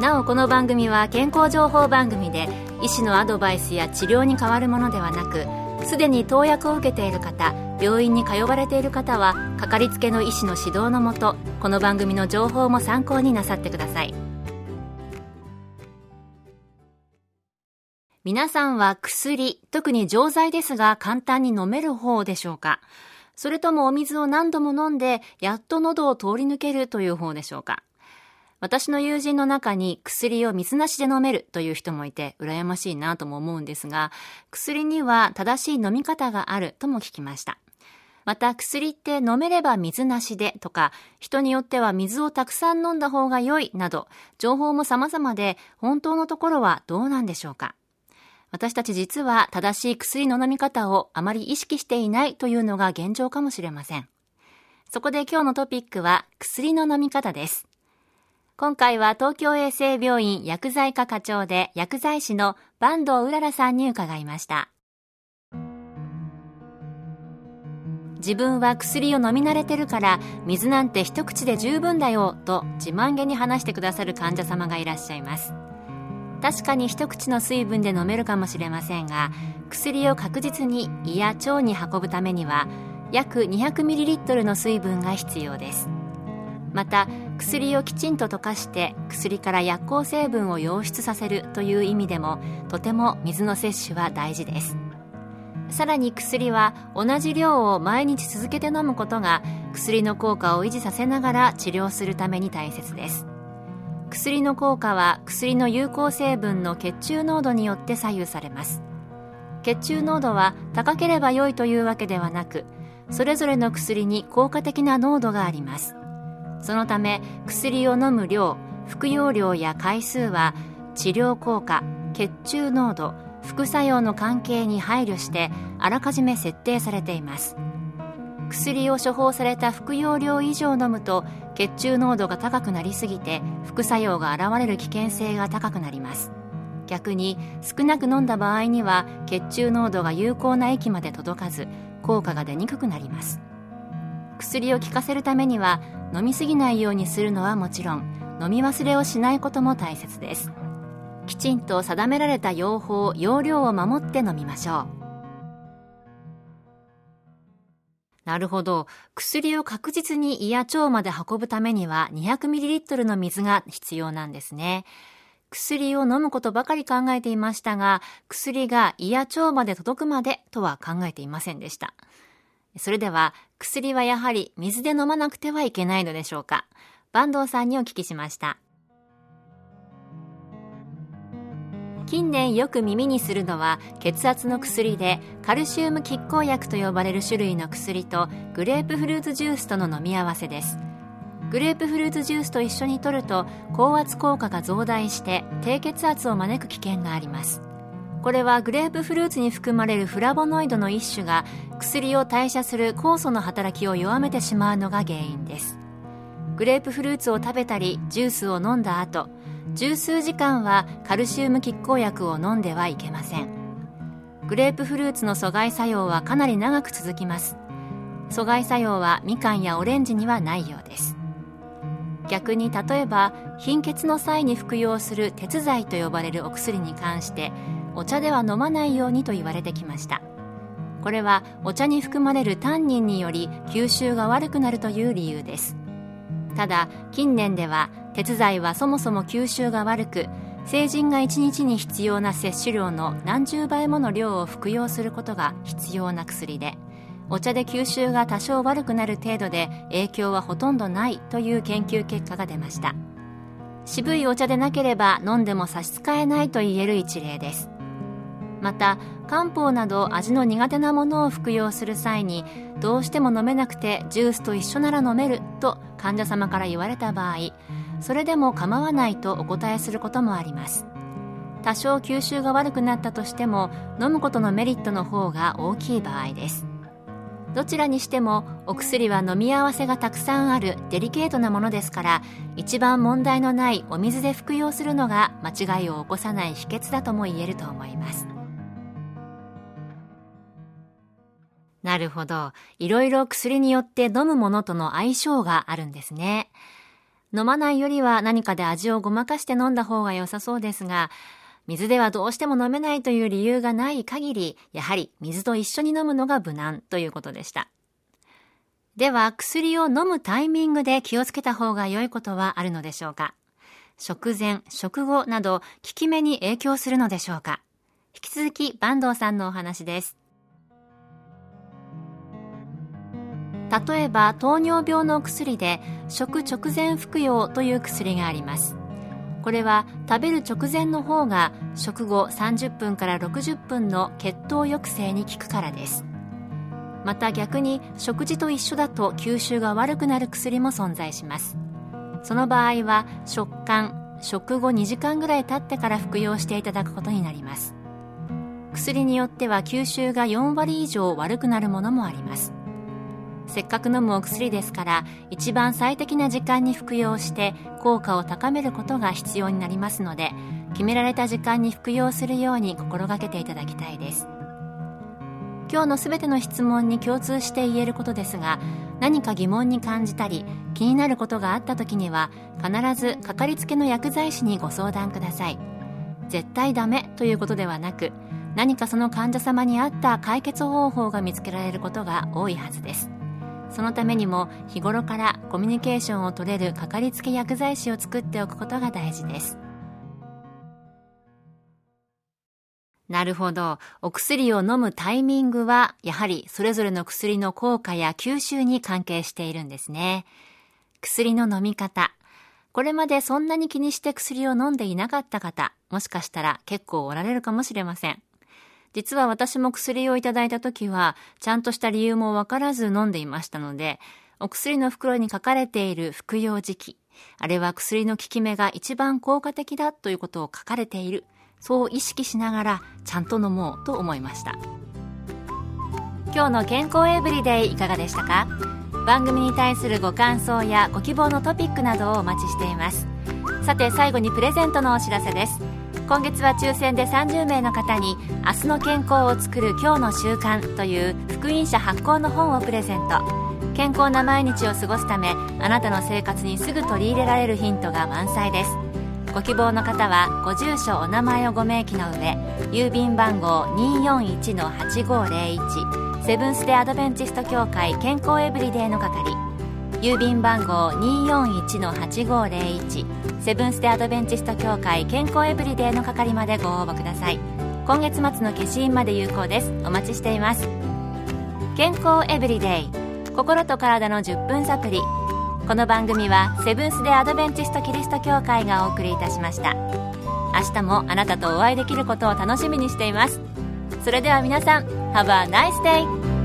なおこの番組は健康情報番組で、医師のアドバイスや治療に代わるものではなく、すでに投薬を受けている方、病院に通われている方はかかりつけの医師の指導のもと、この番組の情報も参考になさってください。皆さんは薬、特に錠剤ですが簡単に飲める方でしょうか。それともお水を何度も飲んでやっと喉を通り抜けるという方でしょうか。私の友人の中に薬を水なしで飲めるという人もいて、羨ましいなとも思うんですが、薬には正しい飲み方があるとも聞きました。また薬って飲めれば水なしでとか、人によっては水をたくさん飲んだ方が良いなど、情報も様々で、本当のところはどうなんでしょうか。私たち実は正しい薬の飲み方をあまり意識していないというのが現状かもしれません。そこで今日のトピックは薬の飲み方です。今回は東京衛生病院薬剤科課長で薬剤師の坂東うららさんに伺いました。自分は薬を飲み慣れてるから水なんて一口で十分だよと自慢げに話してくださる患者様がいらっしゃいます。確かに一口の水分で飲めるかもしれませんが、薬を確実に胃や腸に運ぶためには約 200ml の水分が必要です。また薬をきちんと溶かして薬から薬効成分を溶出させるという意味でも、とても水の摂取は大事です。さらに薬は同じ量を毎日続けて飲むことが薬の効果を維持させながら治療するために大切です。薬の効果は薬の有効成分の血中濃度によって左右されます。血中濃度は高ければ良いというわけではなく、それぞれの薬に効果的な濃度があります。そのため薬を飲む量、服用量や回数は治療効果、血中濃度、副作用の関係に配慮してあらかじめ設定されています。薬を処方された服用量以上飲むと血中濃度が高くなりすぎて副作用が現れる危険性が高くなります。逆に少なく飲んだ場合には血中濃度が有効な域まで届かず効果が出にくくなります。薬を効かせるためには飲みすぎないようにするのはもちろん、飲み忘れをしないことも大切です。きちんと定められた用法・用量を守って飲みましょう。なるほど、薬を確実に胃や腸まで運ぶためには 200ml の水が必要なんですね。薬を飲むことばかり考えていましたが、薬が胃や腸まで届くまでとは考えていませんでした。それでは薬はやはり水で飲まなくてはいけないのでしょうか。坂東さんにお聞きしました。近年よく耳にするのは血圧の薬で、カルシウム拮抗薬と呼ばれる種類の薬とグレープフルーツジュースとの飲み合わせです。グレープフルーツジュースと一緒に摂ると高圧効果が増大して低血圧を招く危険があります。これはグレープフルーツに含まれるフラボノイドの一種が薬を代謝する酵素の働きを弱めてしまうのが原因です。グレープフルーツを食べたりジュースを飲んだ後、十数時間はカルシウム拮抗薬を飲んではいけません。グレープフルーツの阻害作用はかなり長く続きます。阻害作用はみかんやオレンジにはないようです。逆に例えば貧血の際に服用する鉄剤と呼ばれるお薬に関して、お茶では飲まないようにと言われてきました。これはお茶に含まれるタンニンにより吸収が悪くなるという理由です。ただ近年では鉄剤はそもそも吸収が悪く、成人が1日に必要な摂取量の何十倍もの量を服用することが必要な薬で、お茶で吸収が多少悪くなる程度で影響はほとんどないという研究結果が出ました。渋いお茶でなければ飲んでも差し支えないと言える一例です。また漢方など味の苦手なものを服用する際に、どうしても飲めなくてジュースと一緒なら飲めると患者様から言われた場合、それでも構わないとお答えすることもあります。多少吸収が悪くなったとしても飲むことのメリットの方が大きい場合です。どちらにしてもお薬は飲み合わせがたくさんあるデリケートなものですから、一番問題のないお水で服用するのが間違いを起こさない秘訣だとも言えると思います。なるほど、いろいろ薬によって飲むものとの相性があるんですね。飲まないよりは何かで味をごまかして飲んだ方が良さそうですが、水ではどうしても飲めないという理由がない限り、やはり水と一緒に飲むのが無難ということでした。では、薬を飲むタイミングで気をつけた方が良いことはあるのでしょうか。食前、食後など効き目に影響するのでしょうか。引き続き坂東さんのお話です。例えば糖尿病の薬で食直前服用という薬があります。これは食べる直前の方が食後30分から60分の血糖抑制に効くからです。また逆に食事と一緒だと吸収が悪くなる薬も存在します。その場合は食間、食後2時間ぐらい経ってから服用していただくことになります。薬によっては吸収が4割以上悪くなるものもあります。せっかく飲むお薬ですから、一番最適な時間に服用して効果を高めることが必要になりますので、決められた時間に服用するように心がけていただきたいです。今日のすべての質問に共通して言えることですが、何か疑問に感じたり気になることがあった時には、必ずかかりつけの薬剤師にご相談ください。絶対ダメということではなく、何かその患者様に合った解決方法が見つけられることが多いはずです。そのためにも日頃からコミュニケーションを取れるかかりつけ薬剤師を作っておくことが大事です。なるほど。お薬を飲むタイミングはやはりそれぞれの薬の効果や吸収に関係しているんですね。薬の飲み方。これまでそんなに気にして薬を飲んでいなかった方、もしかしたら結構おられるかもしれません。実は私も薬をいただいた時は、ちゃんとした理由もわからず飲んでいましたので、お薬の袋に書かれている服用時期、あれは薬の効き目が一番効果的だということを書かれている、そう意識しながらちゃんと飲もうと思いました。今日の健康エブリデイいかがでしたか？番組に対するご感想やご希望のトピックなどをお待ちしています。さて最後にプレゼントのお知らせです。今月は抽選で30名の方に明日の健康をつくる今日の習慣という福音社発行の本をプレゼント。健康な毎日を過ごすため、あなたの生活にすぐ取り入れられるヒントが満載です。ご希望の方はご住所お名前をご明記の上、郵便番号 241-8501 セブンスデーアドベンチスト協会健康エブリデイの語り、郵便番号 241-8501 セブンステアドベンチスト協会健康エブリデイの係までご応募ください。今月末の消印まで有効です。お待ちしています。健康エブリデイ、心と体の10分サプリ。この番組はセブンスデアドベンチストキリスト教会がお送りいたしました。明日もあなたとお会いできることを楽しみにしています。それでは皆さん、 Have a nice day!